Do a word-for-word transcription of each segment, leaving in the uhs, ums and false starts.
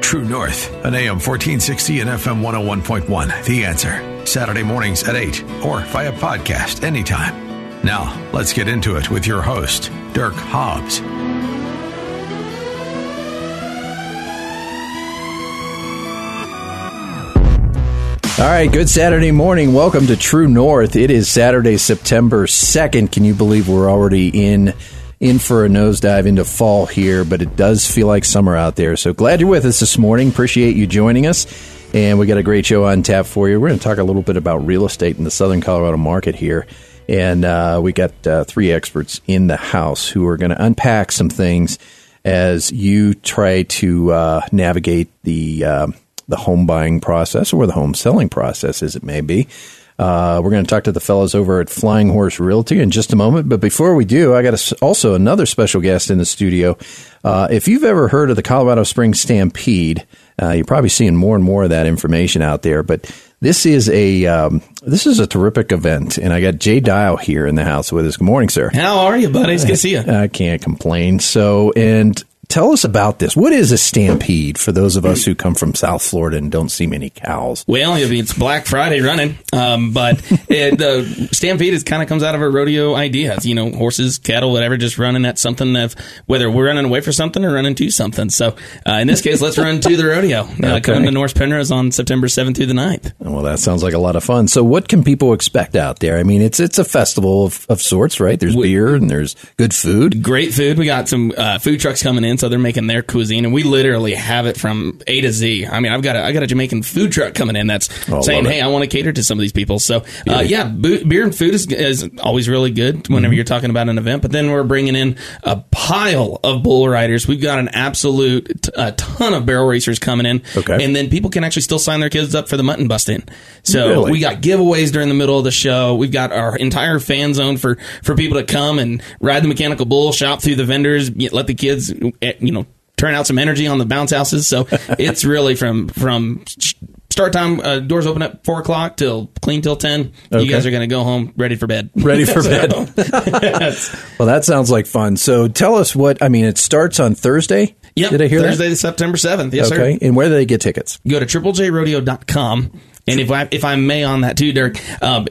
True North, on A M fourteen sixty and F M one oh one point one, The Answer. Saturday mornings at eight or via podcast anytime. Now, let's get into it with your host, Dirk Hobbs. All right, good Saturday morning. Welcome to True North. It is Saturday, September second. Can you believe we're already in In for a nosedive into fall here, but it does feel like summer out there. So glad you're with us this morning. Appreciate you joining us. And we got a great show on tap for you. We're going to talk a little bit about real estate in the Southern Colorado market here. And uh, we got uh, three experts in the house who are going to unpack some things as you try to uh, navigate the, uh, the home buying process or the home selling process, as it may be. Uh, we're going to talk to the fellows over at Flying Horse Realty in just a moment. But before we do, I got a, also another special guest in the studio. Uh, if you've ever heard of the Colorado Springs Stampede, uh, you're probably seeing more and more of that information out there. But this is a um, this is a terrific event, and I got Jay Dial here in the house with us. Good morning, sir. How are you, buddy? It's good to see you. I can't complain. So, and tell us about this. What is a stampede for those of us who come from South Florida and don't see many cows? Well, it's Black Friday running, um, but it, the stampede is kind of comes out of a rodeo idea. It's, you know, horses, cattle, whatever, just running at something that whether we're running away for something or running to something. So uh, in this case, let's run to the rodeo. Okay. Uh, coming to North Penrose on September seventh through the ninth. Well, that sounds like a lot of fun. So what can people expect out there? I mean, it's it's a festival of, of sorts, right? There's we, beer and there's good food. Great food. We got some uh, food trucks coming in. So they're making their cuisine, and we literally have it from A to Z. I mean, I've got a, I got a Jamaican food truck coming in that's oh, saying, "Hey, I want to cater to some of these people." So, yeah, uh, yeah bo- beer and food is, is always really good whenever mm-hmm. you're talking about an event. But then we're bringing in a pile of bull riders. We've got an absolute t- a ton of barrel racers coming in, okay. And then people can actually still sign their kids up for the mutton busting. So really? We got giveaways during the middle of the show. We've got our entire fan zone for for people to come and ride the mechanical bull, shop through the vendors, let the kids, you know, turn out some energy on the bounce houses. So it's really from from start time, uh, doors open at four o'clock till clean till ten. Okay. You guys are going to go home ready for bed. Ready for bed. Well, that sounds like fun. So tell us what, I mean, it starts on Thursday. Yep. Did I hear Thursday, that? September seventh. Yes, okay. sir. Okay. And where do they get tickets? Go to Triple J Rodeo dot com. And if I if I may on that too, Dirk, um,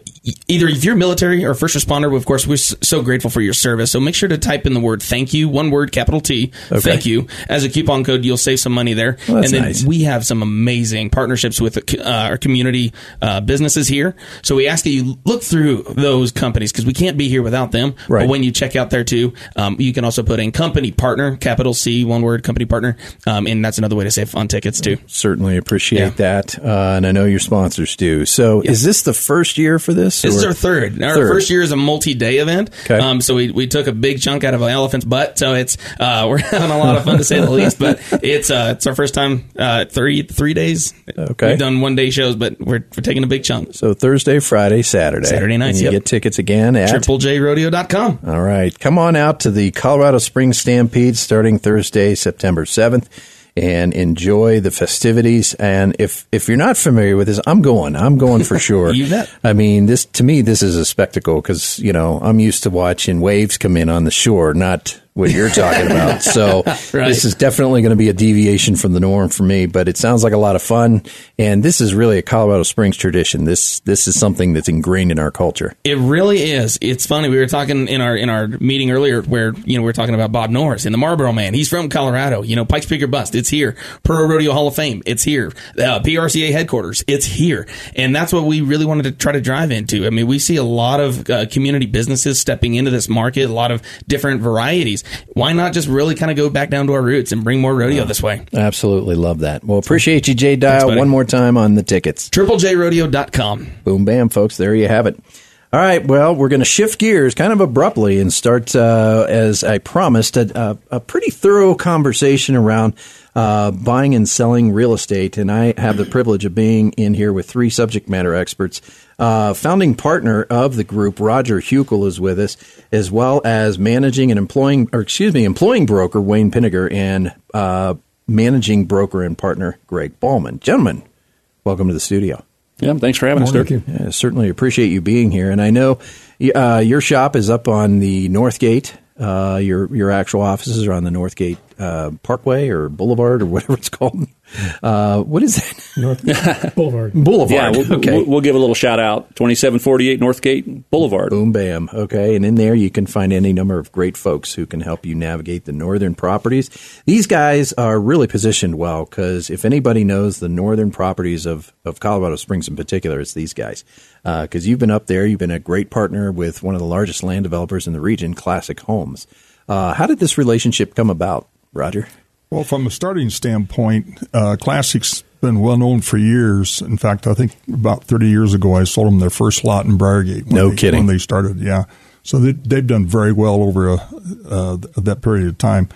either if you're military or first responder, of course, we're so grateful for your service. So make sure to type in the word thank you, one word, capital T, okay. thank you. As a coupon code, you'll save some money there. Well, and then nice. We have some amazing partnerships with uh, our community uh, businesses here. So we ask that you look through those companies because we can't be here without them. Right. But when you check out there too, um, you can also put in company partner, capital C, one word, company partner. Um, and that's another way to save on tickets too. Certainly appreciate yeah. that. Uh, and I know you're sponsored. Sponsors do. So yeah. is this the first year for this? This is our third. Our third. First year is a multi-day event. Okay. Um, so we, we took a big chunk out of an elephant's butt. So it's uh, we're having a lot of fun to say the least. But it's uh, it's our first time uh, three three days. Okay. We've done one day shows, but we're we're taking a big chunk. So Thursday, Friday, Saturday, Saturday nights. You yep. get tickets again at Triple J Rodeo dot com. All right, come on out to the Colorado Springs Stampede starting Thursday, September seventh. And enjoy the festivities. And if, if you're not familiar with this, I'm going. I'm going for sure. You bet. I mean, this to me, this is a spectacle because, you know, I'm used to watching waves come in on the shore, not what you're talking about. So right. This is definitely going to be a deviation from the norm for me, but it sounds like a lot of fun. And this is really a Colorado Springs tradition. This this is something that's ingrained in our culture. It really is. It's funny. We were talking in our in our meeting earlier where, you know, we were talking about Bob Norris and the Marlboro Man. He's from Colorado. You know, Pike's Peak or Bust. It's here. Pro Rodeo Hall of Fame. It's here. Uh, P R C A headquarters. It's here. And that's what we really wanted to try to drive into. I mean, we see a lot of uh, community businesses stepping into this market, a lot of different varieties. Why not just really kind of go back down to our roots and bring more rodeo oh, this way? Absolutely love that. Well, appreciate you, Jay Dial. Thanks, one more time on the tickets. Triple J Rodeo dot com. Boom, bam, folks. There you have it. All right. Well, we're going to shift gears kind of abruptly and start, uh, as I promised, a, a pretty thorough conversation around uh, buying and selling real estate, and I have the privilege of being in here with three subject matter experts. Uh, founding partner of the group, Roger Hukill, is with us, as well as managing and employing, or excuse me, employing broker, Wayne Pinnegar, and uh, managing broker and partner, Greg Ballman. Gentlemen, welcome to the studio. Yeah, thanks for having us, Dirk. Yeah, certainly appreciate you being here. And I know uh, your shop is up on the Northgate. Uh, your your actual offices are on the Northgate uh, Parkway or Boulevard or whatever it's called. Uh, what is that? Northgate Boulevard. Boulevard. Yeah, we'll, okay. we'll, we'll give a little shout out. twenty-seven forty-eight Northgate Boulevard. Boom, bam. Okay, and in there you can find any number of great folks who can help you navigate the northern properties. These guys are really positioned well because if anybody knows the northern properties of, of Colorado Springs in particular, it's these guys. Because uh, you've been up there, you've been a great partner with one of the largest land developers in the region, Classic Homes. Uh, how did this relationship come about, Roger? Well, from a starting standpoint, uh, Classic's been well known for years. In fact, I think about thirty years ago, I sold them their first lot in Briargate. No they, kidding. When they started, yeah. So they, they've done very well over a, uh, that period of time.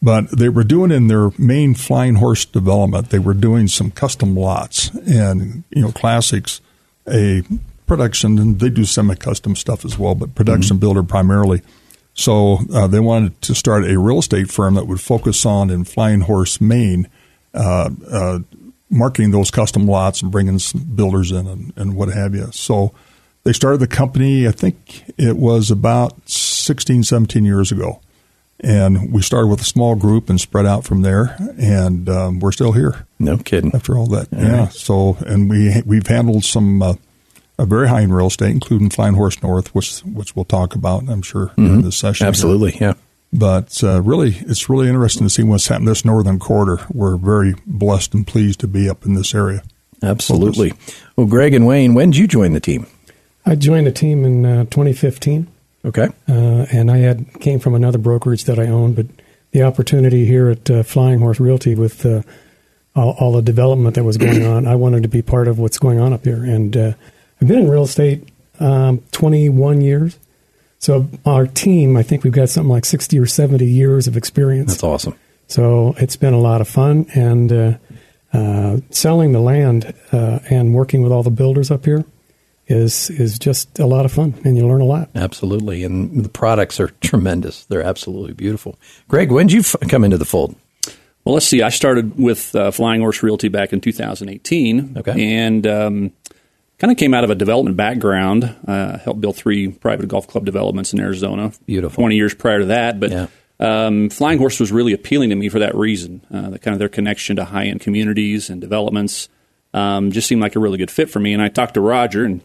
But they were doing in their main Flying Horse development, they were doing some custom lots. And, you know, Classic's a production, and they do semi-custom stuff as well, but production mm-hmm. builder primarily. So uh, they wanted to start a real estate firm that would focus on in Flying Horse, Maine, uh, uh, marketing those custom lots and bringing some builders in and, and what have you. So they started the company, I think it was about sixteen, seventeen years ago. And we started with a small group and spread out from there, and um, we're still here. No kidding. After all that, all yeah. Right. So, and we we've handled some uh, a very high in real estate, including Flying Horse North, which which we'll talk about, I'm sure, mm-hmm. in this session. Absolutely, here. yeah. But uh, really, it's really interesting to see what's happened this northern quarter. We're very blessed and pleased to be up in this area. Absolutely. Focus. Well, Greg and Wayne, when did you join the team? I joined the team in uh, twenty fifteen. Okay. Uh, and I had came from another brokerage that I owned, but the opportunity here at uh, Flying Horse Realty with uh, all, all the development that was going on, I wanted to be part of what's going on up here. And uh, I've been in real estate um, twenty-one years. So our team, I think we've got something like sixty or seventy years of experience. That's awesome. So it's been a lot of fun. And uh, uh, selling the land uh, and working with all the builders up here is is just a lot of fun, and you learn a lot. Absolutely, and the products are tremendous. They're absolutely beautiful. Greg, when did you f- come into the fold? Well, let's see. I started with uh, Flying Horse Realty back in two thousand eighteen, okay. and um, kind of came out of a development background. Uh, helped build three private golf club developments in Arizona. Beautiful. twenty years prior to that, but yeah. um, Flying Horse was really appealing to me for that reason, uh, the, kind of their connection to high-end communities and developments. Um, just seemed like a really good fit for me, and I talked to Roger, and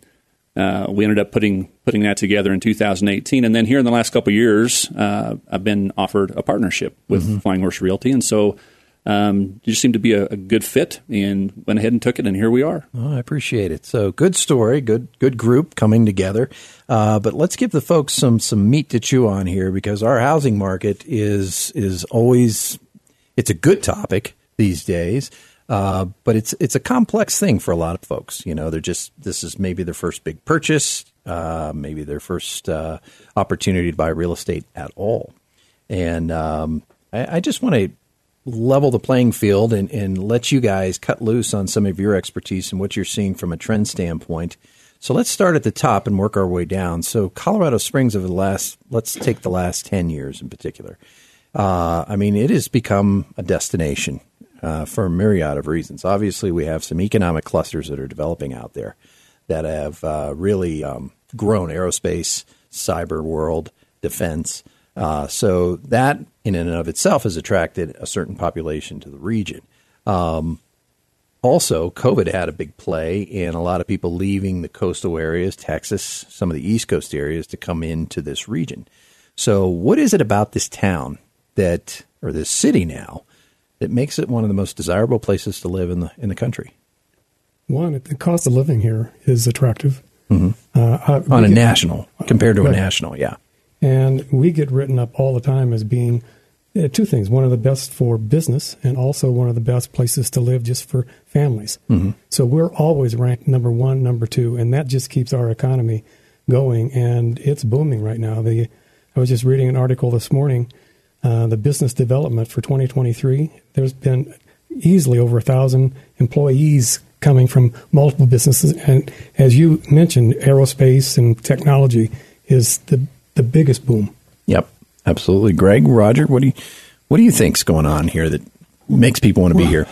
uh, we ended up putting putting that together in two thousand eighteen. And then here in the last couple of years, uh, I've been offered a partnership with mm-hmm. Flying Horse Realty, and so um, it just seemed to be a, a good fit, and went ahead and took it, and here we are. Oh, I appreciate it. So good story, good good group coming together. Uh, but let's give the folks some some meat to chew on here, because our housing market is is always it's a good topic these days. Uh, but it's it's a complex thing for a lot of folks. You know, they're just this is maybe their first big purchase, uh, maybe their first uh, opportunity to buy real estate at all. And um, I, I just want to level the playing field and, and let you guys cut loose on some of your expertise and what you're seeing from a trend standpoint. So let's start at the top and work our way down. So Colorado Springs over the last, let's take the last ten years in particular. Uh, I mean, it has become a destination. Uh, for a myriad of reasons. Obviously, we have some economic clusters that are developing out there that have uh, really um, grown: aerospace, cyber world, defense. Uh, so that in and of itself has attracted a certain population to the region. Um, also, COVID had a big play in a lot of people leaving the coastal areas, Texas, some of the East Coast areas to come into this region. So what is it about this town that, or this city now, that makes it one of the most desirable places to live in the in the country? One, the cost of living here is attractive. Mm-hmm. Uh, I, On a get, national, compared to right. a national, yeah. And we get written up all the time as being uh, two things. One of the best for business, and also one of the best places to live just for families. Mm-hmm. So we're always ranked number one, number two, and that just keeps our economy going, and it's booming right now. The I was just reading an article this morning uh, the business development for twenty twenty-three. There's been easily over a thousand employees coming from multiple businesses. And as you mentioned, aerospace and technology is the the biggest boom. Yep, absolutely. Greg, Roger, what do you, what do you think's going on here that makes people want to well, be here?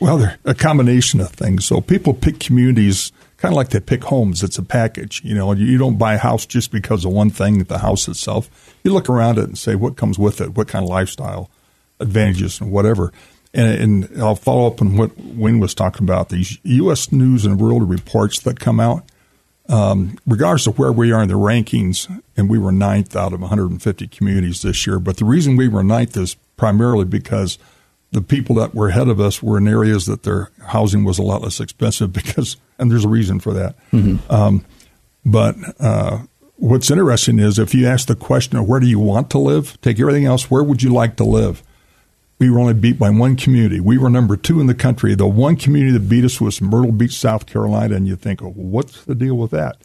Well, they're a combination of things. So people pick communities kind of like they pick homes. It's a package. You know, you don't buy a house just because of one thing, the house itself. You look around it and say, what comes with it? What kind of lifestyle advantages and whatever? And, and I'll follow up on what Wayne was talking about. These U S News and World Reports that come out, um, regardless of where we are in the rankings, and we were ninth out of one hundred fifty communities this year. But the reason we were ninth is primarily because the people that were ahead of us were in areas that their housing was a lot less expensive because, and there's a reason for that. Mm-hmm. Um, but uh, what's interesting is if you ask the question of where do you want to live, take everything else, where would you like to live? We were only beat by one community. We were number two in the country. The one community that beat us was Myrtle Beach, South Carolina, and you think, oh, what's the deal with that?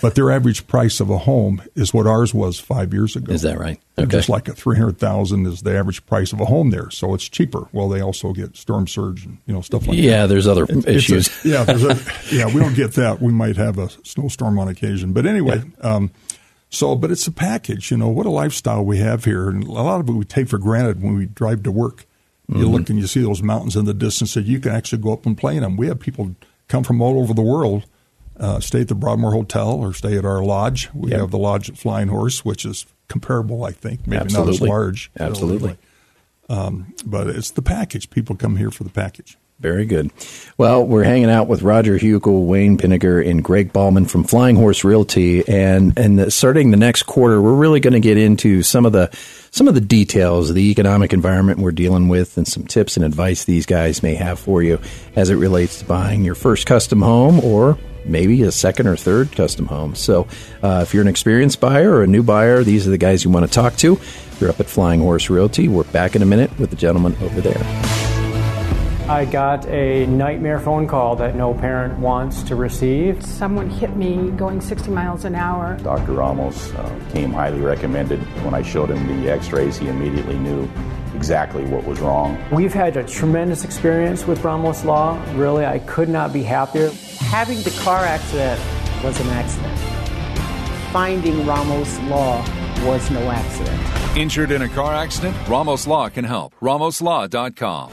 But their average price of a home is what ours was five years ago. Is that right? Okay. Just like a three hundred thousand dollars is the average price of a home there, so it's cheaper. Well, they also get storm surge and you know stuff like yeah, that. Yeah, there's other it, issues. A, yeah, there's a, yeah, we don't get that. We might have a snowstorm on occasion. But anyway, yeah. um, So, but it's a package, you know, what a lifestyle we have here. And a lot of it we take for granted when we drive to work. You mm-hmm. look and you see those mountains in the distance that you can actually go up and play in them. We have people come from all over the world, uh, stay at the Broadmoor Hotel or stay at our lodge. We yep. have the lodge at Flying Horse, which is comparable, I think, maybe Absolutely. not as large. Absolutely. Um, but it's the package. People come here for the package. Very good. Well, we're hanging out with Roger Hukill, Wayne Pinnegar, and Greg Ballman from Flying Horse Realty, and and starting the next quarter, we're really going to get into some of the some of the details of the economic environment we're dealing with, and some tips and advice these guys may have for you as it relates to buying your first custom home or maybe a second or third custom home. So, uh, if you're an experienced buyer or a new buyer, these are the guys you want to talk to. You're up at Flying Horse Realty. We're back in a minute with the gentleman over there. I got a nightmare phone call that no parent wants to receive. Someone hit me going sixty miles an hour. Doctor Ramos uh, came highly recommended. When I showed him the x-rays, he immediately knew exactly what was wrong. We've had a tremendous experience with Ramos Law. Really, I could not be happier. Having the car accident was an accident. Finding Ramos Law was no accident. Injured in a car accident? Ramos Law can help. Ramos Law dot com.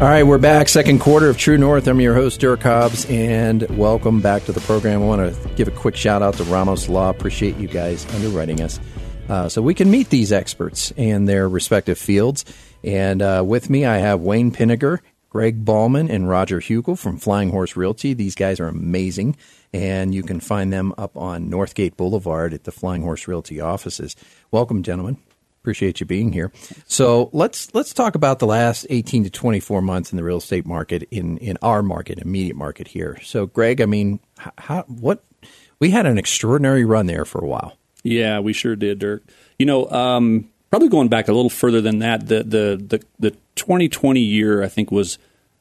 All right, we're back. Second quarter of True North. I'm your host, Dirk Hobbs, and welcome back to the program. I want to give a quick shout out to Ramos Law. Appreciate you guys underwriting us uh, so we can meet these experts in their respective fields. And uh, with me, I have Wayne Pinnegar, Greg Ballman, and Roger Hukill from Flying Horse Realty. These guys are amazing, and you can find them up on Northgate Boulevard at the Flying Horse Realty offices. Welcome, gentlemen. Appreciate you being here. So let's let's talk about the last eighteen to twenty-four months in the real estate market, in, in our market, immediate market here. So, Greg, I mean, how, what we had an extraordinary run there for a while. Yeah, we sure did, Dirk. You know, um, probably going back a little further than that, the the the, the twenty twenty year, I think, was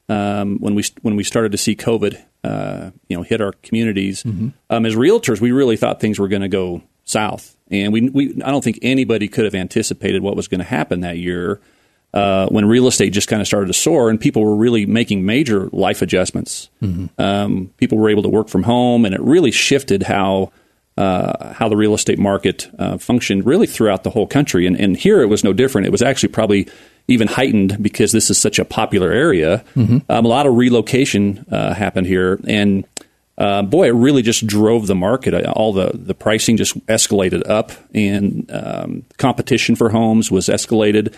um, when we when we started to see COVID, uh, you know, hit our communities. Mm-hmm. Um, as realtors, we really thought things were going to go south. And we, we, I don't think anybody could have anticipated what was going to happen that year uh, when real estate just kind of started to soar and people were really making major life adjustments. Mm-hmm. Um, people were able to work from home, and it really shifted how uh, how the real estate market uh, functioned really throughout the whole country. And, and here it was no different. It was actually probably even heightened because this is such a popular area. Mm-hmm. Um, a lot of relocation uh, happened here, and Uh, boy, it really just drove the market. All the, the pricing just escalated up, and um, competition for homes was escalated.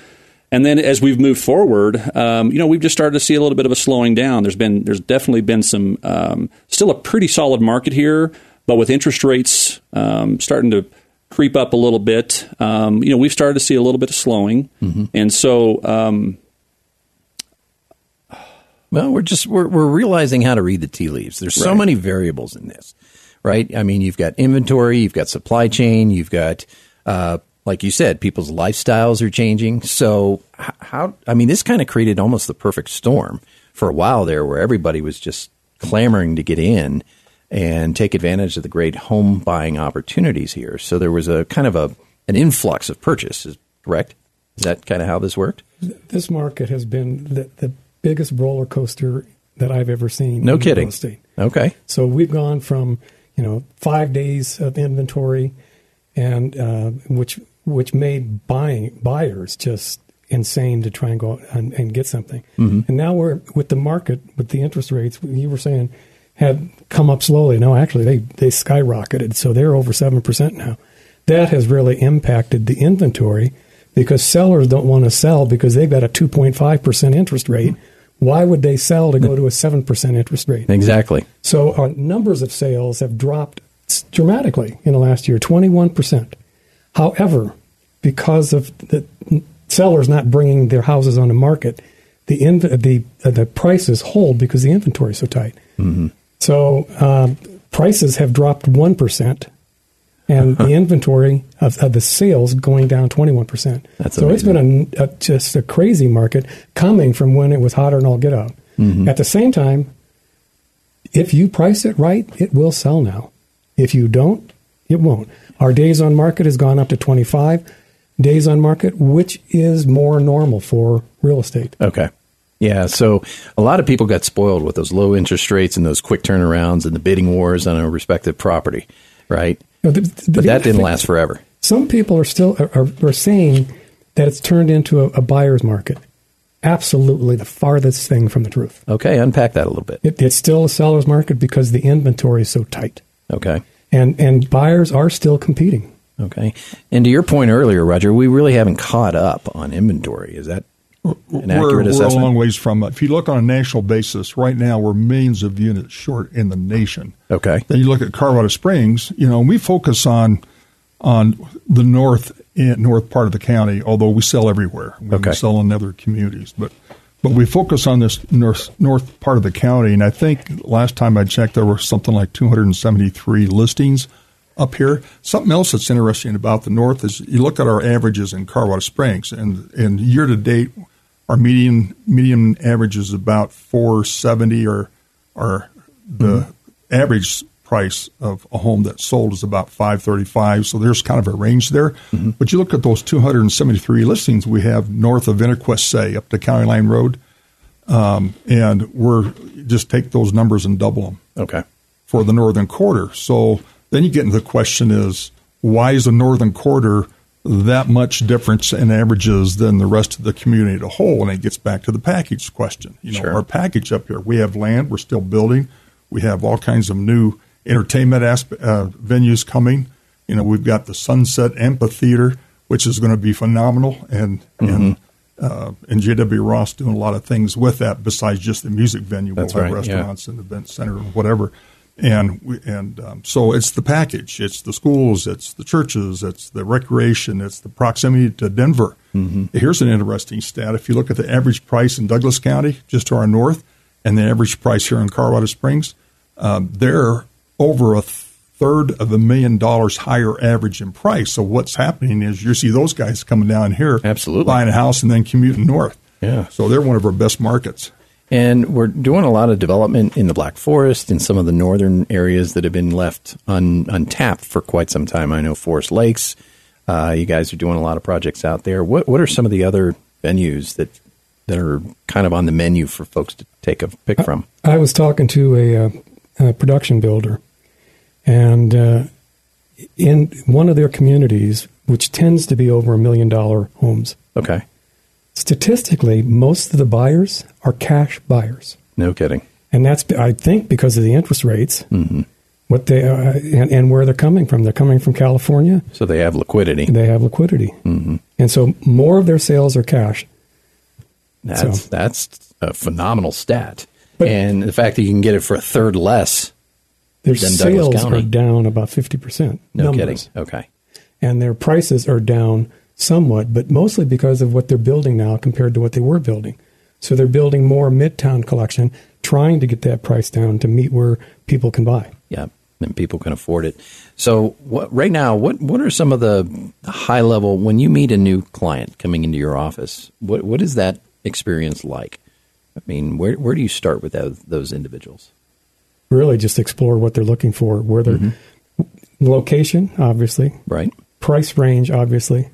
And then as we've moved forward, um, you know, we've just started to see a little bit of a slowing down. There's been there's definitely been some um, still a pretty solid market here, but with interest rates um, starting to creep up a little bit, um, you know, we've started to see a little bit of slowing, mm-hmm. and so. Um, Well, we're just we're, we're realizing how to read the tea leaves. There's so right. many variables in this, right? I mean, you've got inventory, you've got supply chain, you've got, uh, like you said, people's lifestyles are changing. So how? I mean, this kind of created almost the perfect storm for a while there, where everybody was just clamoring to get in and take advantage of the great home buying opportunities here. So there was a kind of a an influx of purchases, correct? Is that kind of how this worked? This market has been the, the biggest roller coaster that I've ever seen. No kidding. Real estate. Okay. So we've gone from, you know, five days of inventory, and uh, which which made buying buyers just insane to try and go out and, and get something. Mm-hmm. And now we're with the market, with the interest rates, you were saying, have come up slowly. No, actually, they, they skyrocketed. So they're over seven percent now. That has really impacted the inventory because sellers don't want to sell because they've got a two point five percent interest rate. Why would they sell to go to a seven percent interest rate? Exactly. So our numbers of sales have dropped dramatically in the last year, twenty-one percent. However, because of the sellers not bringing their houses on the market, the inv- the uh, the prices hold because the inventory is so tight. Mm-hmm. So uh, prices have dropped one percent, and the inventory of, of the sales going down twenty-one percent. That's so amazing. It's been a, a, just a crazy market coming from when it was hotter than all get out. Mm-hmm. At the same time, if you price it right, it will sell now. If you don't, it won't. Our days on market has gone up to twenty-five days on market, which is more normal for real estate. Okay. Yeah, so a lot of people got spoiled with those low interest rates and those quick turnarounds and the bidding wars on a respective property, right? No, the, the, but that didn't last forever. Some people are still are, are saying that it's turned into a, a buyer's market. Absolutely the farthest thing from the truth. Okay, unpack that a little bit. It, it's still a seller's market because the inventory is so tight. Okay. And and buyers are still competing. Okay. And to your point earlier, Roger, we really haven't caught up on inventory. Is that An we're, we're a long ways from it. If you look on a national basis, right now we're millions of units short in the nation. Okay. Then you look at Colorado Springs. You know, we focus on on the north in, north part of the county, although we sell everywhere. We okay. sell in other communities, but but we focus on this north north part of the county. And I think last time I checked, there were something like two hundred seventy-three listings up here. Something else that's interesting about the north is you look at our averages in Colorado Springs, and and year to date. Our median median average is about four seventy, or or the mm-hmm. average price of a home that sold is about five thirty-five. So there's kind of a range there. Mm-hmm. But you look at those two hundred seventy-three listings we have north of Interquest, say up to County Line Road, um, and we're just take those numbers and double them. Okay. For the northern quarter. So then you get into the question is why is the northern quarter that much difference in averages than the rest of the community as a whole, and it gets back to the package question. You know, sure. Our package up here, we have land, we're still building, we have all kinds of new entertainment asp- uh, venues coming. You know, we've got the Sunset Amphitheater, which is going to be phenomenal, and mm-hmm. and uh, and J W. Ross doing a lot of things with that besides just the music venue. That's we'll have right. restaurants yeah. and event center and whatever. And we, and um, so it's the package. It's the schools. It's the churches. It's the recreation. It's the proximity to Denver. Mm-hmm. Here's an interesting stat. If you look at the average price in Douglas County, just to our north, and the average price here in Colorado Springs, um, they're over a third of a million dollars higher average in price. So what's happening is you see those guys coming down here, absolutely, buying a house and then commuting north. Yeah. So they're one of our best markets. And we're doing a lot of development in the Black Forest and some of the northern areas that have been left un, untapped for quite some time. I know Forest Lakes, uh, you guys are doing a lot of projects out there. What what are some of the other venues that that are kind of on the menu for folks to take a pick from? I, I was talking to a, a, a production builder, and uh, in one of their communities, which tends to be over a million dollar homes. Okay. Statistically, most of the buyers are cash buyers. No kidding. And that's, I think, because of the interest rates, mm-hmm. what they uh, and, and where they're coming from. They're coming from California. So they have liquidity. They have liquidity. Mm-hmm. And so more of their sales are cash. That's, so. That's a phenomenal stat. But and the fact that you can get it for a third less than Douglas County. Their sales are down about fifty percent. No numbers. Kidding. Okay. And their prices are down somewhat, but mostly because of what they're building now compared to what they were building. So they're building more Midtown collection, trying to get that price down to meet where people can buy. Yeah, and people can afford it. So what, right now, what, what are some of the high level, when you meet a new client coming into your office, what what is that experience like? I mean, where where do you start with those, those individuals? Really just explore what they're looking for, where they're mm-hmm. location, obviously. Right. Price range, obviously.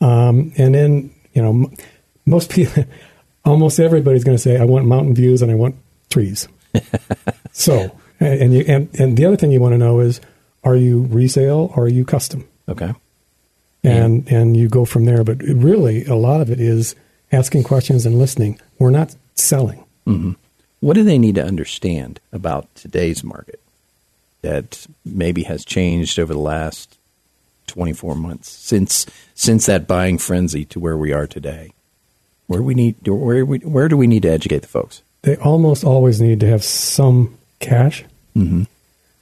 Um, and then, you know, most people, almost everybody's going to say, I want mountain views and I want trees. So, and you, and, and the other thing you want to know is, are you resale or are you custom? Okay. And, yeah. and you go from there. But really, a lot of it is asking questions and listening. We're not selling. Mm-hmm. What do they need to understand about today's market that maybe has changed over the last twenty-four months since since that buying frenzy to where we are today? Where we need where we where do we need to educate the folks? They almost always need to have some cash, mm-hmm.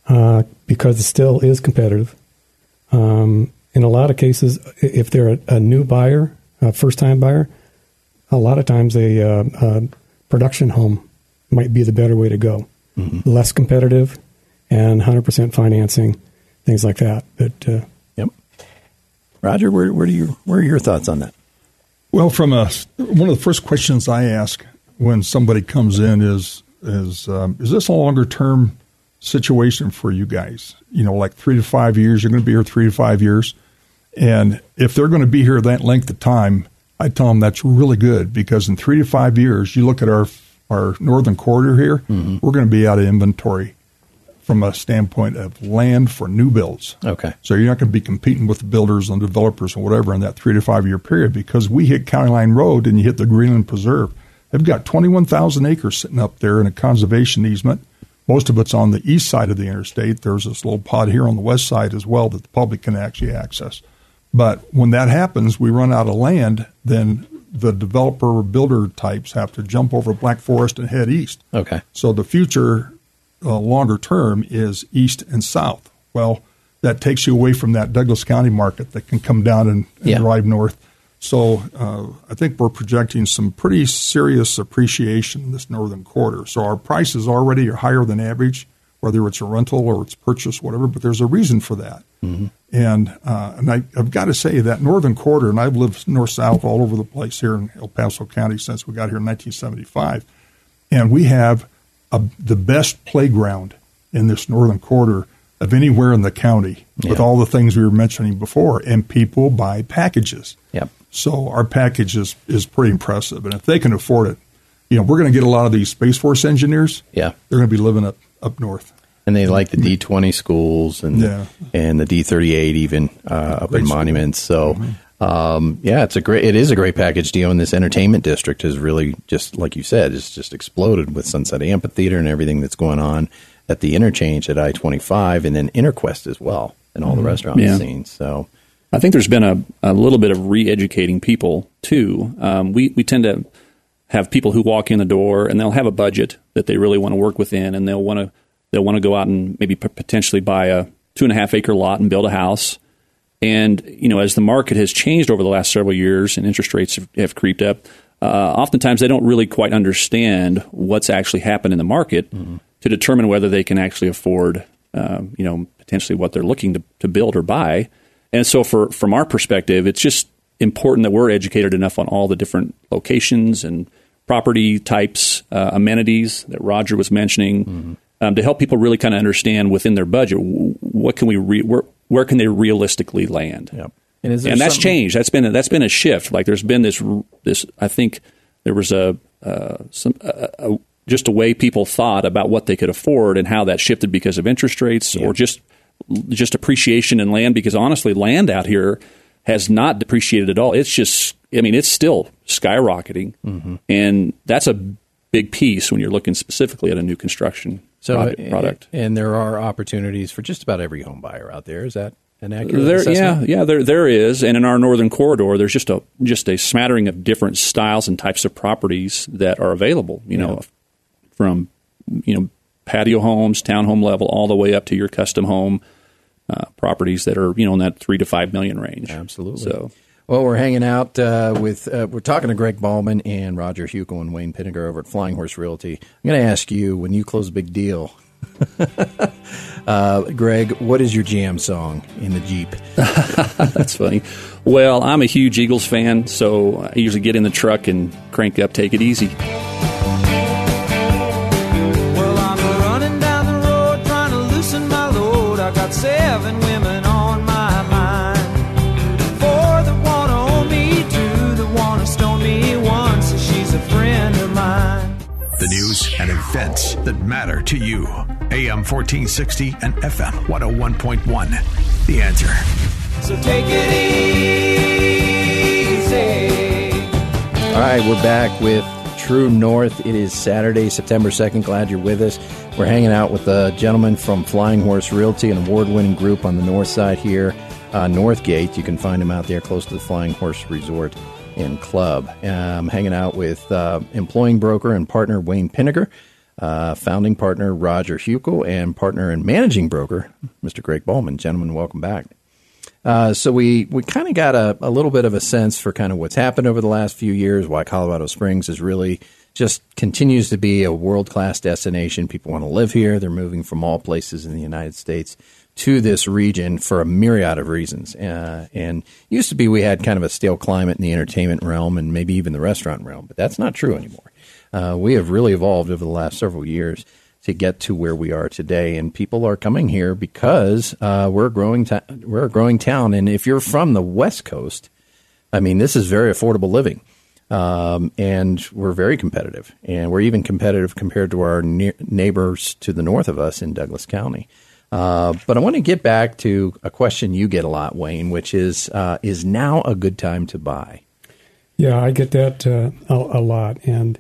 uh, because it still is competitive. Um, in a lot of cases, if they're a, a new buyer, a first-time buyer, a lot of times a, uh, a production home might be the better way to go. Mm-hmm. Less competitive and one hundred percent financing, things like that. But uh, yep, Roger, where, where do you where are your thoughts on that? Well, from a one of the first questions I ask when somebody comes in is is um, is this a longer term situation for you guys? You know, like three to five years. You're going to be here three to five years, and if they're going to be here that length of time, I tell them that's really good, because in three to five years, you look at our our northern corridor here, mm-hmm. we're going to be out of inventory from a standpoint of land for new builds. Okay. So you're not going to be competing with the builders and developers and whatever in that three to five year period, because we hit County Line Road and you hit the Greenland Preserve. They've got twenty-one thousand acres sitting up there in a conservation easement. Most of it's on the east side of the interstate. There's this little pod here on the west side as well that the public can actually access. But when that happens, we run out of land, then the developer or builder types have to jump over Black Forest and head east. Okay. So the future uh, longer term is east and south. Well, that takes you away from that Douglas County market that can come down and, and yeah. drive north. So uh, I think we're projecting some pretty serious appreciation in this northern quarter. So our prices already are higher than average, whether it's a rental or it's purchase, whatever, but there's a reason for that. Mm-hmm. And uh, and I, I've got to say that northern quarter, and I've lived north-south all over the place here in El Paso County since we got here in nineteen seventy-five, and we have a, the best playground in this northern quarter of anywhere in the county yeah. with all the things we were mentioning before, and people buy packages. Yep. So our package is, is pretty impressive, and if they can afford it, you know, we're going to get a lot of these Space Force engineers. Yeah, they're going to be living up, up north. And they like the D twenty schools and yeah. and the D thirty-eight even uh, up great in school. Monuments. So, mm-hmm. um, yeah, it's a great. It is a great package deal. And this entertainment district has really just, like you said, it's just exploded with Sunset Amphitheater and everything that's going on at the interchange at I twenty-five, and then Interquest as well, and all mm-hmm. the restaurant yeah. scenes. So, I think there's been a, a little bit of re-educating people too. Um, we we tend to have people who walk in the door and they'll have a budget that they really want to work within, and they'll want to. They'll want to go out and maybe potentially buy a two and a half acre lot and build a house. And, you know, as the market has changed over the last several years and interest rates have, have creeped up, uh, oftentimes they don't really quite understand what's actually happened in the market mm-hmm. to determine whether they can actually afford, uh, you know, potentially what they're looking to, to build or buy. And so for, from our perspective, it's just important that we're educated enough on all the different locations and property types, uh, amenities that Roger was mentioning, mm-hmm. Um, to help people really kind of understand within their budget, what can we re- where, where can they realistically land? Yep. And, is and that's something- changed. That's been a, that's been a shift. Like there's been this this. I think there was a, uh, some, a, a just a way people thought about what they could afford and how that shifted because of interest rates yeah. or just just appreciation in land. Because honestly, land out here has not depreciated at all. It's just I mean it's still skyrocketing, mm-hmm. and that's a big piece when you're looking specifically at a new construction. So, product. And there are opportunities for just about every home buyer out there. Is that an accurate there, assessment? Yeah, yeah, there there is. And in our northern corridor, there's just a just a smattering of different styles and types of properties that are available. You yeah. know, from you know patio homes, townhome level, all the way up to your custom home uh, properties that are you know in that three to five million range. Absolutely. So. Well, we're hanging out uh, with, uh, we're talking to Greg Ballman and Roger Hukill and Wayne Pinnegar over at Flying Horse Realty. I'm going to ask you, when you close a big deal, uh, Greg, what is your jam song in the Jeep? That's funny. Well, I'm a huge Eagles fan, so I usually get in the truck and crank up Take It Easy. Well, I'm running down the road trying to loosen my load. I got seven women on my mind. the news and events that matter to you. A M fourteen sixty and F M one oh one point one. The Answer. So take it easy. All right, we're back with True North. It is Saturday, September second. Glad you're with us. We're hanging out with a gentleman from Flying Horse Realty, an award-winning group on the north side here, uh, Northgate. You can find him out there close to the Flying Horse Resort and Club. Um, hanging out with uh, employing broker and partner Wayne Pinnegar, uh, founding partner Roger Hukill, and partner and managing broker Mister Greg Ballman. Gentlemen, welcome back. Uh, so we, we kind of got a, a little bit of a sense for kind of what's happened over the last few years, why Colorado Springs is really just continues to be a world-class destination. People want to live here. They're moving from all places in the United States to this region for a myriad of reasons. Uh, and used to be we had kind of a stale climate in the entertainment realm and maybe even the restaurant realm, but that's not true anymore. Uh, we have really evolved over the last several years to get to where we are today, and people are coming here because uh, we're a growing ta- we're a growing town. And if you're from the West Coast, I mean, this is very affordable living, um, and we're very competitive, and we're even competitive compared to our ne- neighbors to the north of us in Douglas County. Uh, but I want to get back to a question you get a lot, Wayne, which is uh, is now a good time to buy? Yeah, I get that uh, a-, a lot, and.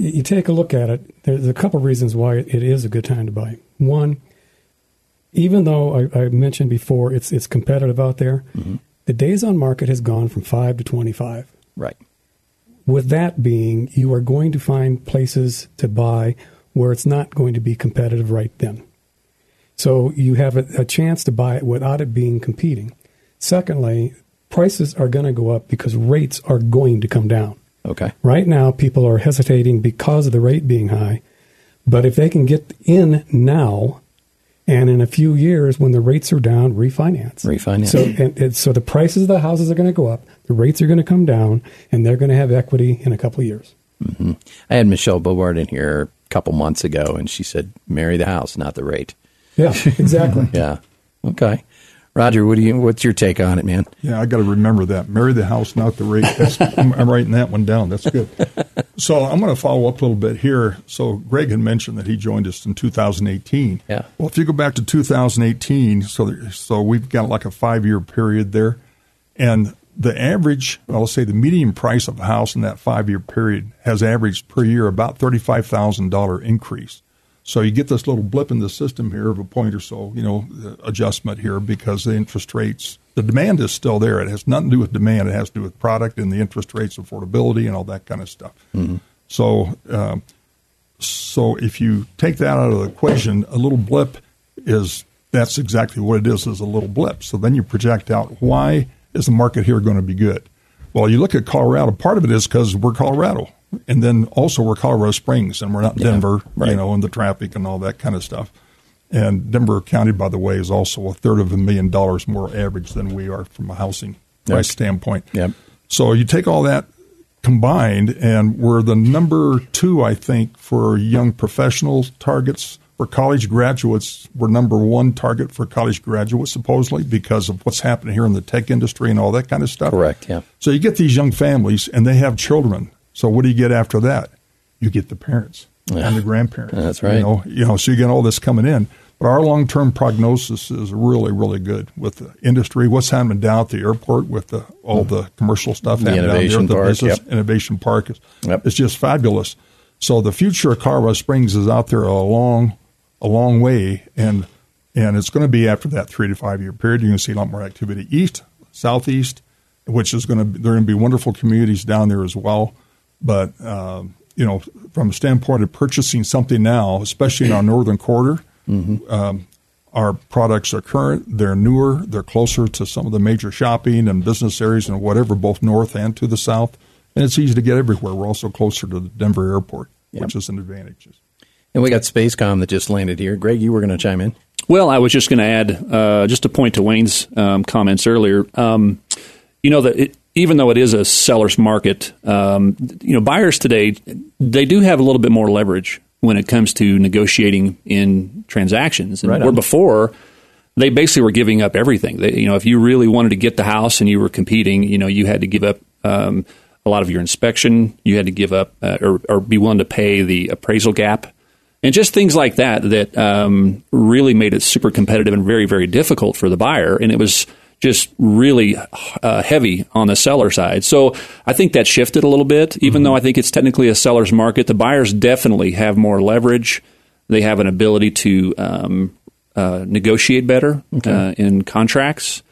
You take a look at it, there's a couple reasons why it is a good time to buy. One, even though I, I mentioned before it's it's competitive out there, mm-hmm. the days on market has gone from five to twenty-five. Right. With that being, you are going to find places to buy where it's not going to be competitive right then. So you have a, a chance to buy it without it being competing. Secondly, prices are going to go up because rates are going to come down. Okay. Right now, people are hesitating because of the rate being high. But if they can get in now, and in a few years, when the rates are down, refinance. Refinance. So, and, and, so the prices of the houses are going to go up, the rates are going to come down, and they're going to have equity in a couple of years. Mm-hmm. I had Michelle Bobart in here a couple months ago, and she said, marry the house, not the rate. Yeah, exactly. Yeah. Okay. Roger, what do you? What's your take on it, man? Yeah, I got to remember that. Marry the house, not the rate. That's, I'm, I'm writing that one down. That's good. So I'm going to follow up a little bit here. So Greg had mentioned that he joined us in two thousand eighteen. Yeah. Well, if you go back to two thousand eighteen, so there, so we've got like a five-year period there, and the average, I'll say the median price of a house in that five-year period has averaged per year about thirty-five thousand dollars increase. So you get this little blip in the system here of a point or so, you know, adjustment here because the interest rates, the demand is still there. It has nothing to do with demand. It has to do with product and the interest rates, affordability, and all that kind of stuff. Mm-hmm. So um, so if you take that out of the equation, a little blip is, that's exactly what it is, is a little blip. So then you project out, why is the market here going to be good? Well, you look at Colorado, part of it is because we're Colorado. And then also we're Colorado Springs, and we're not Denver, yeah, right. you know, and the traffic and all that kind of stuff. And Denver County, by the way, is also a third of a million dollars more average than we are from a housing price okay. standpoint. Yep. So you take all that combined, and we're the number two, I think, for young professionals targets. For college graduates, we're number one target for college graduates, supposedly, because of what's happening here in the tech industry and all that kind of stuff. Correct, yeah. So you get these young families, and they have children. So what do you get after that? You get the parents yeah. and the grandparents. That's right. You know, you know, so you get all this coming in. But our long-term prognosis is really, really good with the industry. What's happening down at the airport with the, all the commercial stuff the happening innovation down there. The business, yep. Innovation Park is yep. it's just fabulous. So the future of Colorado Springs is out there a long, a long way, and and it's going to be after that three to five year period. You're going to see a lot more activity east, southeast, which is going to there are going to be wonderful communities down there as well. But, uh, you know, from a standpoint of purchasing something now, especially in our northern quarter, mm-hmm. um, our products are current, they're newer, they're closer to some of the major shopping and business areas and whatever, both north and to the south. And it's easy to get everywhere. We're also closer to the Denver airport, yep. which is an advantage. And we got Spacecom that just landed here. Greg, you were going to chime in. Well, I was just going to add uh, just a point to Wayne's um, comments earlier. Um, you know, that it even though it is a seller's market, um, you know, buyers today, they do have a little bit more leverage when it comes to negotiating in transactions. And right where before, they basically were giving up everything. They, you know, if you really wanted to get the house and you were competing, you know, you had to give up um, a lot of your inspection you had to give up uh, or, or be willing to pay the appraisal gap. And just things like that that um, really made it super competitive and very, very difficult for the buyer. And it was just really uh, heavy on the seller side. So I think that shifted a little bit. Even mm-hmm. though I think it's technically a seller's market, the buyers definitely have more leverage. They have an ability to um, uh, negotiate better okay. uh, in contracts.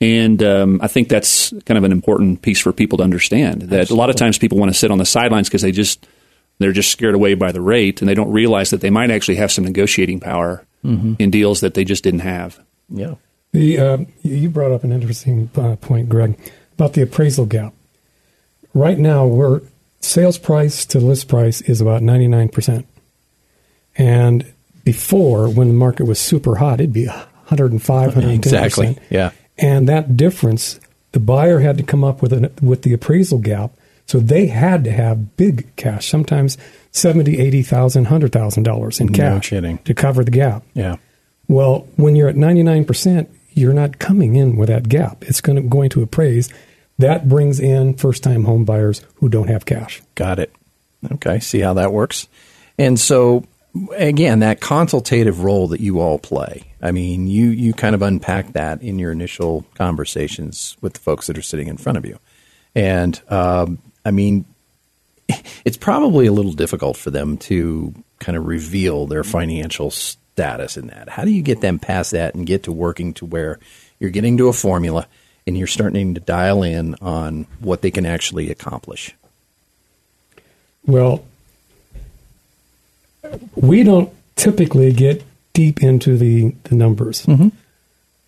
And um, I think that's kind of an important piece for people to understand, that Absolutely. A lot of times people want to sit on the sidelines because they just – they're just scared away by the rate, and they don't realize that they might actually have some negotiating power mm-hmm. in deals that they just didn't have. Yeah. The, uh, you brought up an interesting uh, point, Greg, about the appraisal gap. Right now, we're sales price to list price is about ninety-nine percent. And before, when the market was super hot, it'd be one hundred five, one hundred ten percent. Exactly, yeah. And that difference, the buyer had to come up with an, with the appraisal gap. So they had to have big cash, sometimes seventy thousand dollars, eighty thousand dollars, one hundred thousand dollars in cash no kidding. To cover the gap. Yeah. Well, when you're at ninety-nine percent, you're not coming in with that gap. It's going to, going to appraise. That brings in first-time home buyers who don't have cash. Got it. Okay, see how that works. And so, again, that consultative role that you all play, I mean, you, you kind of unpack that in your initial conversations with the folks that are sitting in front of you. And um, I mean, it's probably a little difficult for them to kind of reveal their financial status in that. How do you get them past that and get to working to where you're getting to a formula and you're starting to dial in on what they can actually accomplish? Well, we don't typically get deep into the, the numbers. Mm-hmm.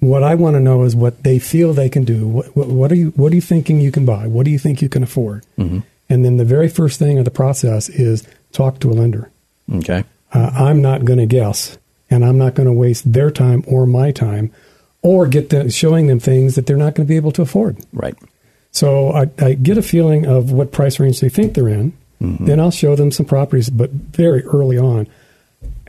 What I want to know is what they feel they can do. What, what, what are you What are you thinking you can buy? What do you think you can afford? Mm-hmm. And then the very first thing of the process is talk to a lender. Okay. Uh, I'm not going to guess, and I'm not going to waste their time or my time, or get them showing them things that they're not going to be able to afford. Right. So I, I get a feeling of what price range they think they're in. Mm-hmm. Then I'll show them some properties, but very early on,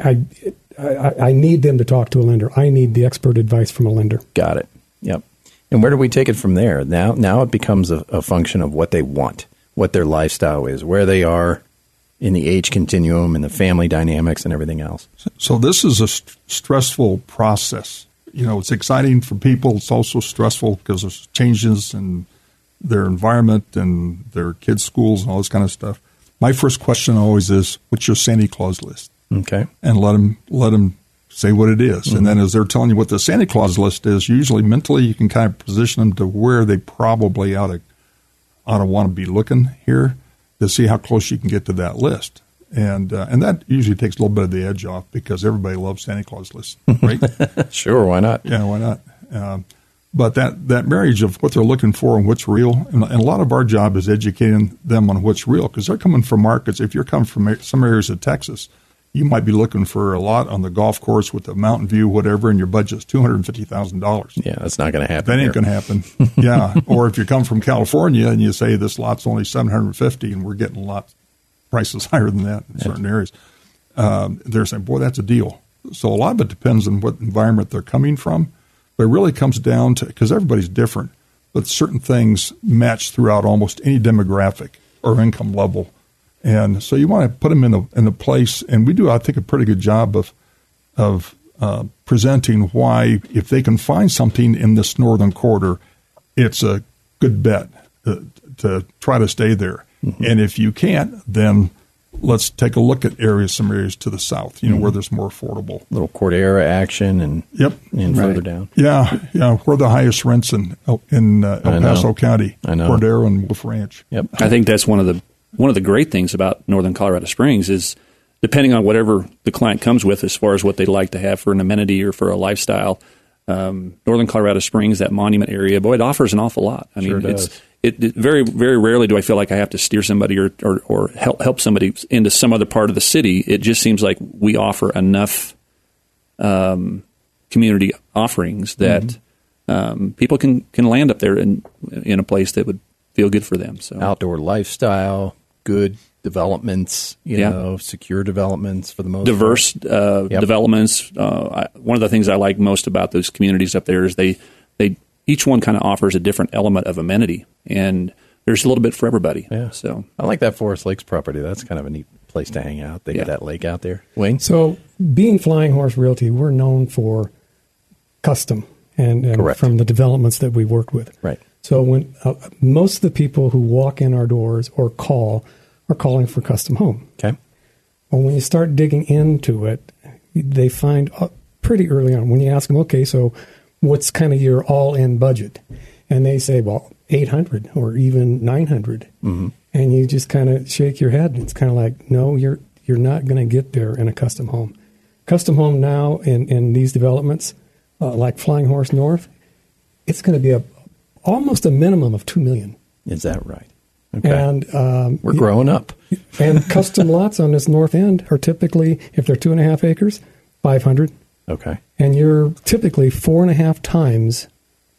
I. It, I, I need them to talk to a lender. I need the expert advice from a lender. Got it. Yep. And where do we take it from there? Now now it becomes a, a function of what they want, what their lifestyle is, where they are in the age continuum and the family dynamics and everything else. So, so this is a st- stressful process. You know, it's exciting for people. It's also stressful because there's changes in their environment and their kids' schools and all this kind of stuff. My first question always is, what's your Santa Claus list? Okay, and let them let them say what it is, mm-hmm. and then as they're telling you what the Santa Claus list is, usually mentally you can kind of position them to where they probably ought to ought to want to be looking here to see how close you can get to that list, and uh, and that usually takes a little bit of the edge off because everybody loves Santa Claus lists, right? Sure, why not? Yeah, why not? Um, but that, that marriage of what they're looking for and what's real, and, and a lot of our job is educating them on what's real because they're coming from markets. If you're coming from some areas of Texas, you might be looking for a lot on the golf course with a mountain view, whatever, and your budget's two hundred fifty thousand dollars. Yeah, that's not going to happen. That ain't going to happen. Yeah. Or if you come from California and you say this lot's only seven hundred fifty dollars and we're getting a lot prices higher than that in that's certain areas, um, they're saying, boy, that's a deal. So a lot of it depends on what environment they're coming from. But it really comes down to, because everybody's different, but certain things match throughout almost any demographic or income level. And so you want to put them in the in the place, and we do, I think, a pretty good job of of uh, presenting why, if they can find something in this northern quarter, it's a good bet uh, to try to stay there. Mm-hmm. And if you can't, then let's take a look at areas, some areas to the south, you know, mm-hmm. where there's more affordable. Little Cordera action and yep, and right. further down. Yeah, yeah, we're the highest rents in in uh, El Paso County, I know. Cordera and Wolf Ranch. Yep, I think that's one of the. One of the great things about Northern Colorado Springs is, depending on whatever the client comes with as far as what they'd like to have for an amenity or for a lifestyle, um, Northern Colorado Springs, that monument area, boy, it offers an awful lot. I sure mean, does. it's it, it very, very rarely do I feel like I have to steer somebody or, or, or help, help somebody into some other part of the city. It just seems like we offer enough um, community offerings that mm-hmm. um, people can, can land up there in, in a place that would feel good for them. So outdoor lifestyle. Good developments, you yeah. know, secure developments for the most diverse uh, yep. developments. Uh, I, one of the things I like most about those communities up there is they, they each one kind of offers a different element of amenity, and there's a little bit for everybody. Yeah. So I like that Forest Lakes property. That's kind of a neat place to hang out. They yeah. got that lake out there. Wayne? So being Flying Horse Realty, we're known for custom and, and from the developments that we worked with. Right. So when uh, most of the people who walk in our doors or call are calling for custom home. Okay. Well, when you start digging into it, they find uh, pretty early on when you ask them, okay, so what's kind of your all-in budget? And they say, well, eight hundred or even nine hundred. Mm-hmm. And you just kind of shake your head. It's kind of like, no, you're you're not going to get there in a custom home. Custom home now in, in these developments, uh, like Flying Horse North, it's going to be a almost a minimum of two million dollars. Is that right? Okay. And um, we're growing up. And custom lots on this north end are typically, if they're two and a half acres, five hundred. Okay. And you're typically four and a half times,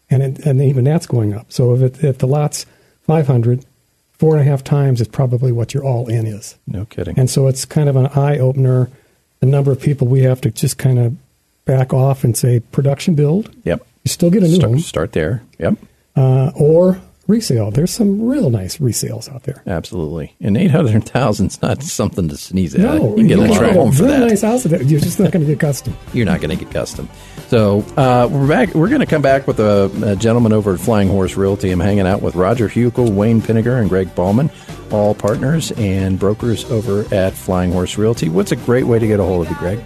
and it, and even that's going up. So if it, if the lot's five hundred, four and a half times is probably what your all in is. No kidding. And so it's kind of an eye opener. The number of people we have to just kind of back off and say production build. Yep. You still get a new start, one. Start there. Yep. Uh, or resale. There's some real nice resales out there. Absolutely. And eight hundred thousand dollars is not something to sneeze at. No, you can get a lot of home for that. Nice house. You're just not going to get custom. You're not going to get custom. So uh, we're back. We're going to come back with a, a gentleman over at Flying Horse Realty. I'm hanging out with Roger Hukill, Wayne Pinnegar, and Greg Ballman, all partners and brokers over at Flying Horse Realty. What's a great way to get a hold of you, Greg?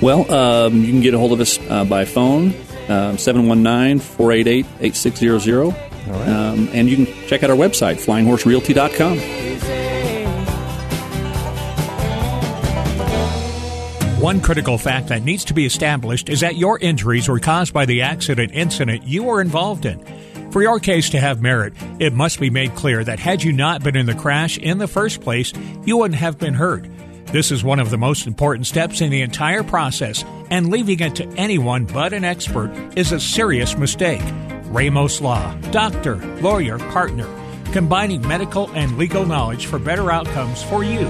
Well, um, you can get a hold of us uh, by phone, um, seven one nine, four eight eight, eight six zero zero. All right. Um, and you can check out our website, flying horse realty dot com. One critical fact that needs to be established is that your injuries were caused by the accident incident you were involved in. For your case to have merit, it must be made clear that had you not been in the crash in the first place, you wouldn't have been hurt. This is one of the most important steps in the entire process, and leaving it to anyone but an expert is a serious mistake. Ramos Law, doctor, lawyer, partner, combining medical and legal knowledge for better outcomes for you.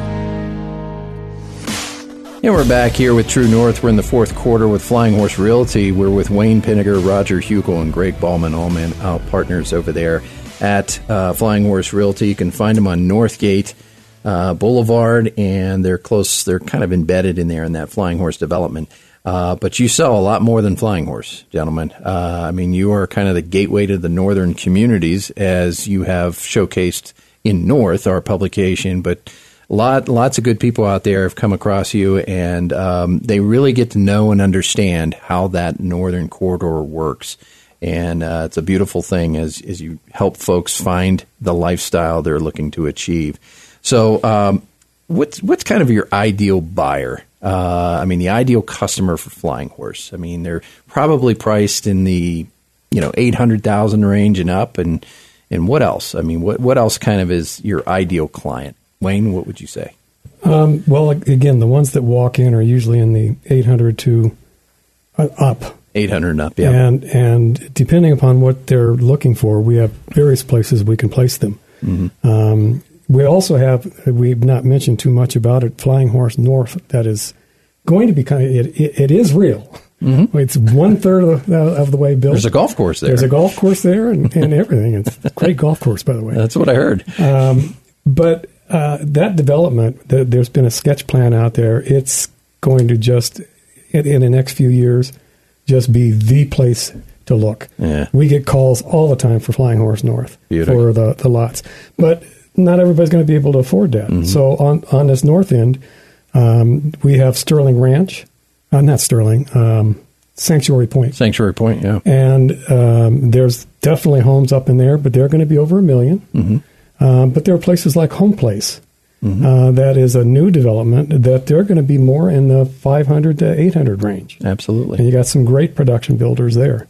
And we're back here with True North. We're in the fourth quarter with Flying Horse Realty. We're with Wayne Pinnegar, Roger Hukill, and Greg Ballman, all men out partners over there at uh, Flying Horse Realty. You can find them on Northgate uh, Boulevard, and they're close. They're kind of embedded in there in that Flying Horse development. Uh, but you sell a lot more than Flying Horse, gentlemen. Uh, I mean, you are kind of the gateway to the northern communities, as you have showcased in North, our publication. But lot, lots of good people out there have come across you, and um, they really get to know and understand how that northern corridor works. And uh, it's a beautiful thing as, as you help folks find the lifestyle they're looking to achieve. So um, what's, what's kind of your ideal buyer? Uh, I mean, the ideal customer for Flying Horse. I mean, they're probably priced in the, you know, eight hundred thousand range and up. And, and what else? I mean, what, what else kind of is your ideal client? Wayne, what would you say? Um, well, again, the ones that walk in are usually in the eight hundred to uh, up. eight hundred and up, yeah. And, and depending upon what they're looking for, we have various places we can place them. Mm-hmm. Um, We also have, we've not mentioned too much about it, Flying Horse North, that is going to be kind of, it, it, it is real. Mm-hmm. It's one-third of the, of the way built. There's a golf course there. There's a golf course there and, and everything. It's a great golf course, by the way. That's what I heard. Um, but uh, that development, the, there's been a sketch plan out there. It's going to just, in, in the next few years, just be the place to look. Yeah. We get calls all the time for Flying Horse North. Beautiful. For the, the lots. But not everybody's going to be able to afford that. Mm-hmm. So on, on this north end, um, we have Sterling Ranch. Uh, not Sterling, um, Sanctuary Point. Sanctuary Point, yeah. And um, there's definitely homes up in there, but they're going to be over a million. Mm-hmm. Um, but there are places like Home Place. Mm-hmm. Uh, that is a new development that they're going to be more in the five hundred to eight hundred range. Absolutely. And you got some great production builders there.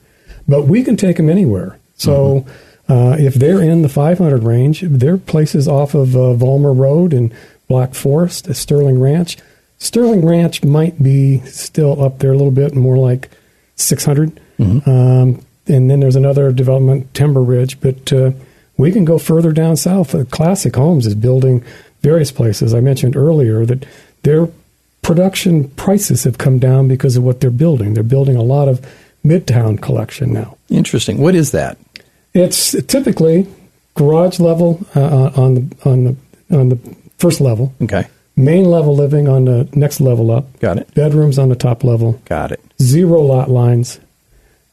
But we can take them anywhere. So... Mm-hmm. Uh, if they're in the five hundred range, there are places off of uh, Volmer Road and Black Forest, Sterling Ranch. Sterling Ranch might be still up there a little bit, more like six hundred. Mm-hmm. Um, and then there's another development, Timber Ridge. But uh, we can go further down south. Uh, Classic Homes is building various places. I mentioned earlier that their production prices have come down because of what they're building. They're building a lot of Midtown collection now. Interesting. What is that? It's typically garage level uh, on the on the on the first level. Okay. Main level living on the next level up. Got it. Bedrooms on the top level. Got it. Zero lot lines,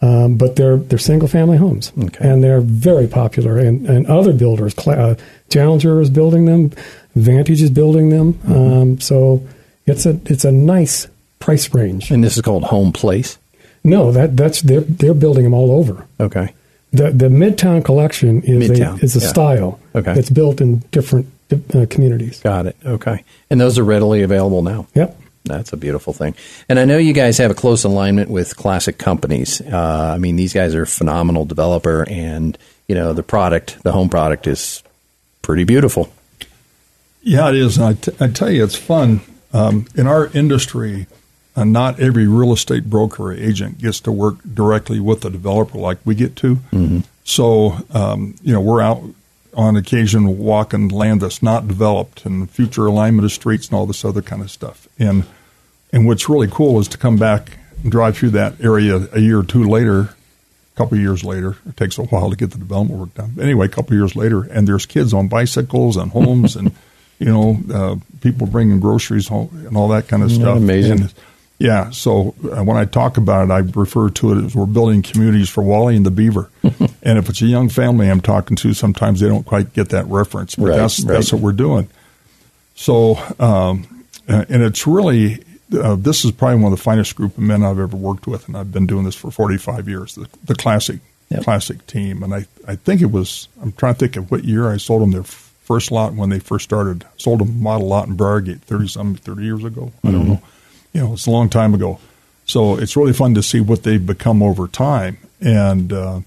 um, but they're they're single family homes. Okay. And they're very popular. And, and other builders, uh, Challenger is building them, Vantage is building them. Mm-hmm. Um, so it's a it's a nice price range. And this is called Home Place. No, that that's they're they're building them all over. Okay. The the Midtown collection is Midtown. a is a yeah. style okay. that's built in different Uh, communities. Got it. Okay. And those are readily available now. Yep. That's a beautiful thing. And I know you guys have a close alignment with classic companies. Uh, I mean, these guys are a phenomenal developer, and, you know, the product, the home product is pretty beautiful. Yeah, it is. I, t- I tell you, it's fun. Um, in our industry, uh, not every real estate broker or agent gets to work directly with the developer like we get to. Mm-hmm. So, um, you know, we're out on occasion walking land that's not developed and future alignment of streets and all this other kind of stuff. And and what's really cool is to come back and drive through that area a year or two later, a couple of years later. It takes a while to get the development work done. But anyway, a couple of years later, and there's kids on bicycles and homes and, you know, uh, people bringing groceries home and all that kind of Isn't stuff. Amazing. And, yeah, so when I talk about it, I refer to it as we're building communities for Wally and the Beaver. And if it's a young family I'm talking to, sometimes they don't quite get that reference, but right, that's right. that's what we're doing. So, um, and it's really, uh, this is probably one of the finest group of men I've ever worked with, and I've been doing this for forty-five years, the, the classic yep. classic team. And I, I think it was, I'm trying to think of what year I sold them their first lot when they first started. I sold them a model lot in Briargate thirty, some, thirty years ago. Mm-hmm. I don't know. You know, it's a long time ago. So it's really fun to see what they've become over time. And uh,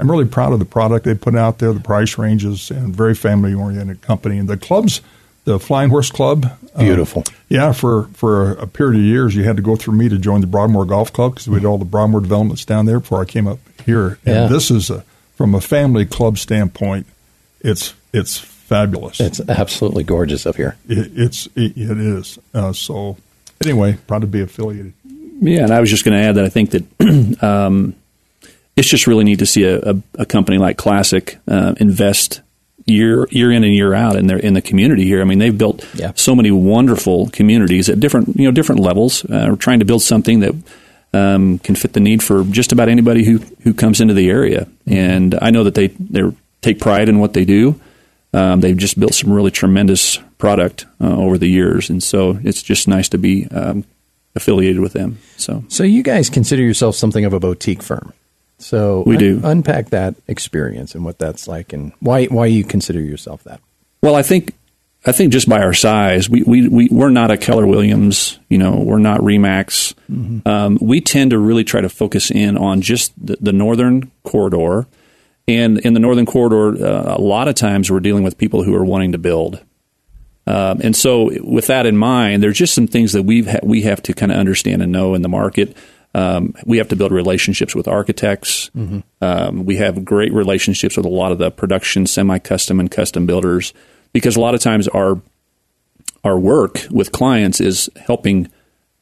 I'm really proud of the product they put out there, the price ranges, and very family-oriented company. And the clubs, the Flying Horse Club. Beautiful. Uh, yeah, for, for a period of years, you had to go through me to join the Broadmoor Golf Club because we did all the Broadmoor developments down there before I came up here. And yeah. this is, a, from a family club standpoint, it's it's fabulous. It's absolutely gorgeous up here. It, it's, it, it is. Uh, so... Anyway, proud to be affiliated. Yeah, and I was just going to add that I think that um, it's just really neat to see a, a, a company like Classic uh, invest year year in and year out in their in the community here. I mean, they've built yeah. so many wonderful communities at different you know different levels. Uh, we're trying to build something that um, can fit the need for just about anybody who, who comes into the area. And I know that they they take pride in what they do. Um, they've just built some really tremendous product uh, over the years, and so it's just nice to be um, affiliated with them. So, so you guys consider yourself something of a boutique firm. So we un- do unpack that experience and what that's like, and why why you consider yourself that. Well, I think I think just by our size, we we, we we're not a Keller Williams, you know, we're not Remax. Mm-hmm. Um, we tend to really try to focus in on just the, the northern corridor. And in the northern corridor, uh, a lot of times we're dealing with people who are wanting to build. Um, and so with that in mind, there's just some things that we've ha- we have to kind of understand and know in the market. Um, we have to build relationships with architects. Mm-hmm. Um, we have great relationships with a lot of the production, semi-custom and custom builders, because a lot of times our our work with clients is helping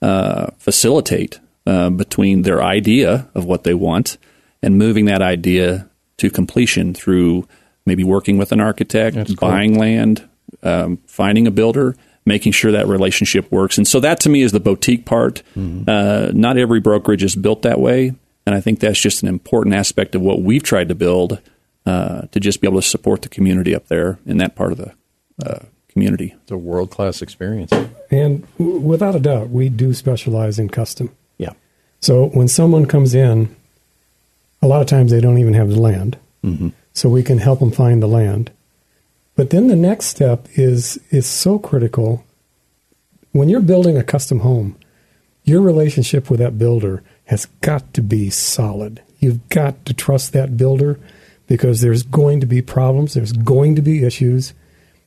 uh, facilitate uh, between their idea of what they want and moving that idea to completion through maybe working with an architect, That's buying cool. land, um, finding a builder, making sure that relationship works. And so that to me is the boutique part. Mm-hmm. Uh, not every brokerage is built that way. And I think that's just an important aspect of what we've tried to build uh, to just be able to support the community up there in that part of the uh, community. It's a world-class experience. And w- without a doubt, we do specialize in custom. Yeah. So when someone comes in, a lot of times they don't even have the land, mm-hmm. so we can help them find the land. But then the next step is is so critical. When you're building a custom home, your relationship with that builder has got to be solid. You've got to trust that builder because there's going to be problems, there's going to be issues,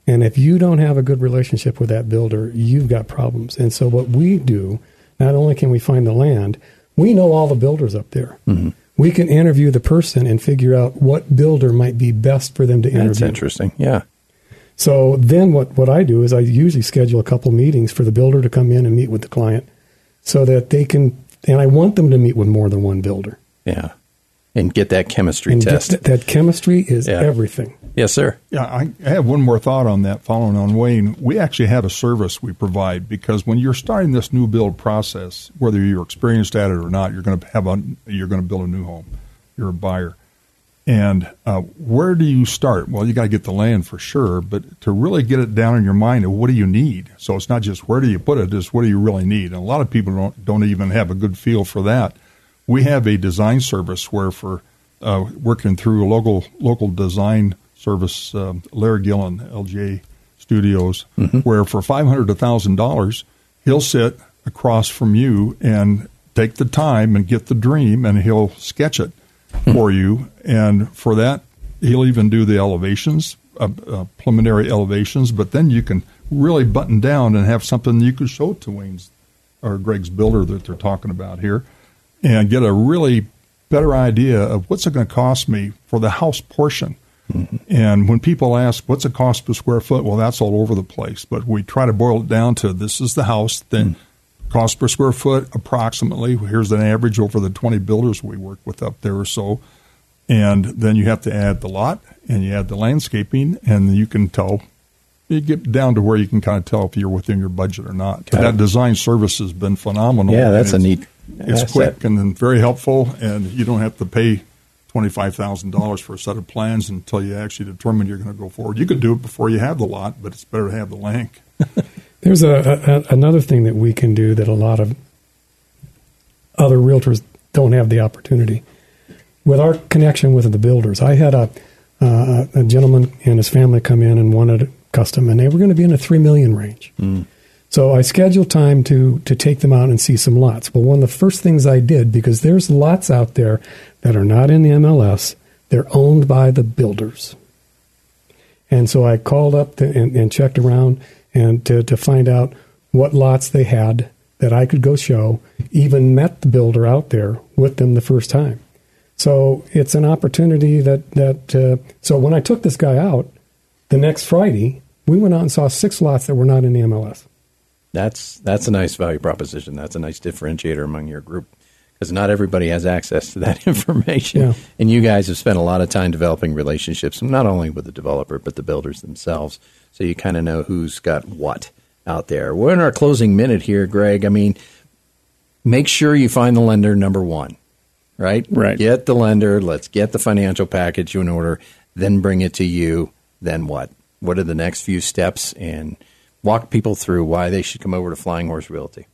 and if you don't have a good relationship with that builder, you've got problems. And so what we do, not only can we find the land, we know all the builders up there. Mm-hmm. We can interview the person and figure out what builder might be best for them to interview. That's interesting, yeah. So then what, what I do is I usually schedule a couple meetings for the builder to come in and meet with the client so that they can, and I want them to meet with more than one builder. Yeah, and get that chemistry and test. Th- that chemistry is yeah. everything. Yes, sir. Yeah, I, I have one more thought on that following on Wayne. We actually have a service we provide, because when you're starting this new build process, whether you're experienced at it or not, you're going to have a, you're going to build a new home. You're a buyer. And uh, where do you start? Well, you got to get the land for sure, but to really get it down in your mind of what do you need? So it's not just where do you put it, it's what do you really need? And a lot of people don't, don't even have a good feel for that. We have a design service where for uh, working through a local, local design service, um, Larry Gillen, L J Studios, mm-hmm. where for five hundred dollars to one thousand dollars, he'll sit across from you and take the time and get the dream, and he'll sketch it for you, and for that he'll even do the elevations, uh, uh, preliminary elevations, but then you can really button down and have something you can show to Wayne's or Greg's builder that they're talking about here and get a really better idea of what's it going to cost me for the house portion. Mm-hmm. And when people ask, what's the cost per square foot? Well, that's all over the place, but we try to boil it down to this is the house, then mm-hmm. cost per square foot, approximately. Here's an average over the twenty builders we work with up there or so. And then you have to add the lot, and you add the landscaping, and you can tell. You get down to where you can kind of tell if you're within your budget or not. Okay. That design service has been phenomenal. Yeah, that's a neat It's asset. Quick and very helpful, and you don't have to pay twenty-five thousand dollars for a set of plans until you actually determine you're going to go forward. You could do it before you have the lot, but it's better to have the land. There's a, a, another thing that we can do that a lot of other realtors don't have the opportunity. With our connection with the builders, I had a, uh, a gentleman and his family come in and wanted custom, and they were going to be in a three million dollars range. Mm. So I scheduled time to, to take them out and see some lots. Well, one of the first things I did, because there's lots out there that are not in the M L S, they're owned by the builders. And so I called up the, and, and checked around, and to, to find out what lots they had that I could go show, even met the builder out there with them the first time. So it's an opportunity that, that uh, so when I took this guy out, the next Friday, we went out and saw six lots that were not in the M L S. That's, that's a nice value proposition. That's a nice differentiator among your group, because not everybody has access to that information. Yeah. And you guys have spent a lot of time developing relationships, not only with the developer, but the builders themselves. So you kind of know who's got what out there. We're in our closing minute here, Greg. I mean, make sure you find the lender, number one, right? Right. Get the lender. Let's get the financial package in order, then bring it to you. Then what? What are the next few steps? And walk people through why they should come over to Flying Horse Realty.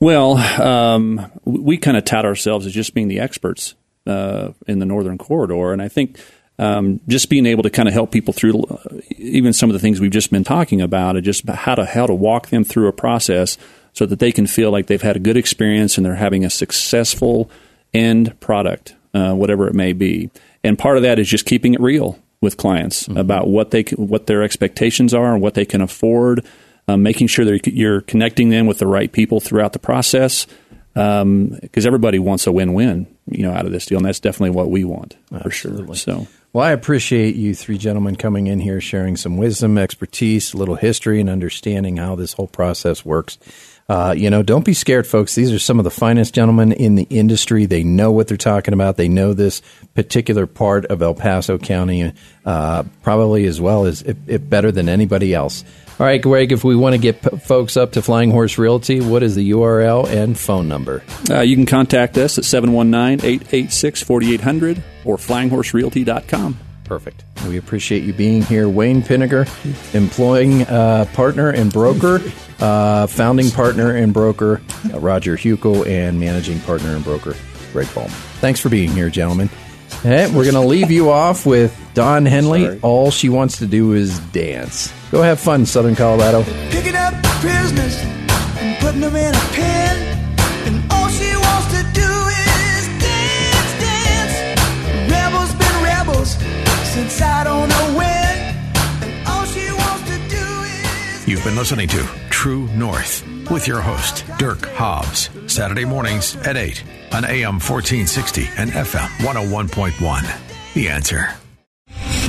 Well, um, we kind of tout ourselves as just being the experts uh, in the Northern Corridor. And I think um, just being able to kind of help people through uh, even some of the things we've just been talking about, and just how to how to walk them through a process so that they can feel like they've had a good experience and they're having a successful end product, uh, whatever it may be. And part of that is just keeping it real with clients mm-hmm. about what they what their expectations are and what they can afford. Um, making sure that you're connecting them with the right people throughout the process, because um, everybody wants a win-win, you know, out of this deal, and that's definitely what we want. Absolutely. For sure. So, well, I appreciate you three gentlemen coming in here, sharing some wisdom, expertise, a little history, and understanding how this whole process works. Uh, you know, don't be scared, folks. These are some of the finest gentlemen in the industry. They know what they're talking about. They know this particular part of El Paso County uh, probably as well as it, it better than anybody else. All right, Greg, if we want to get p- folks up to Flying Horse Realty, what is the U R L and phone number? Uh, you can contact us at seven one nine, eight eight six, four eight zero zero or flying horse realty dot com. Perfect. We appreciate you being here. Wayne Pinnegar, employing uh, partner and broker, uh, founding partner and broker, uh, Roger Hukill, and managing partner and broker, Greg Ballman. Thanks for being here, gentlemen. And we're going to leave you off with Dawn Henley. Sorry. All she wants to do is dance. Go have fun, Southern Colorado. Picking up prisoners and putting them in a pen, and all she wants to do is dance, dance. Rebels been rebels since I don't know when, and all she wants to do is... You've been listening to True North with your host, Dirk Hobbs, Saturday mornings at eight on A M fourteen sixty and F M one oh one point one. The Answer.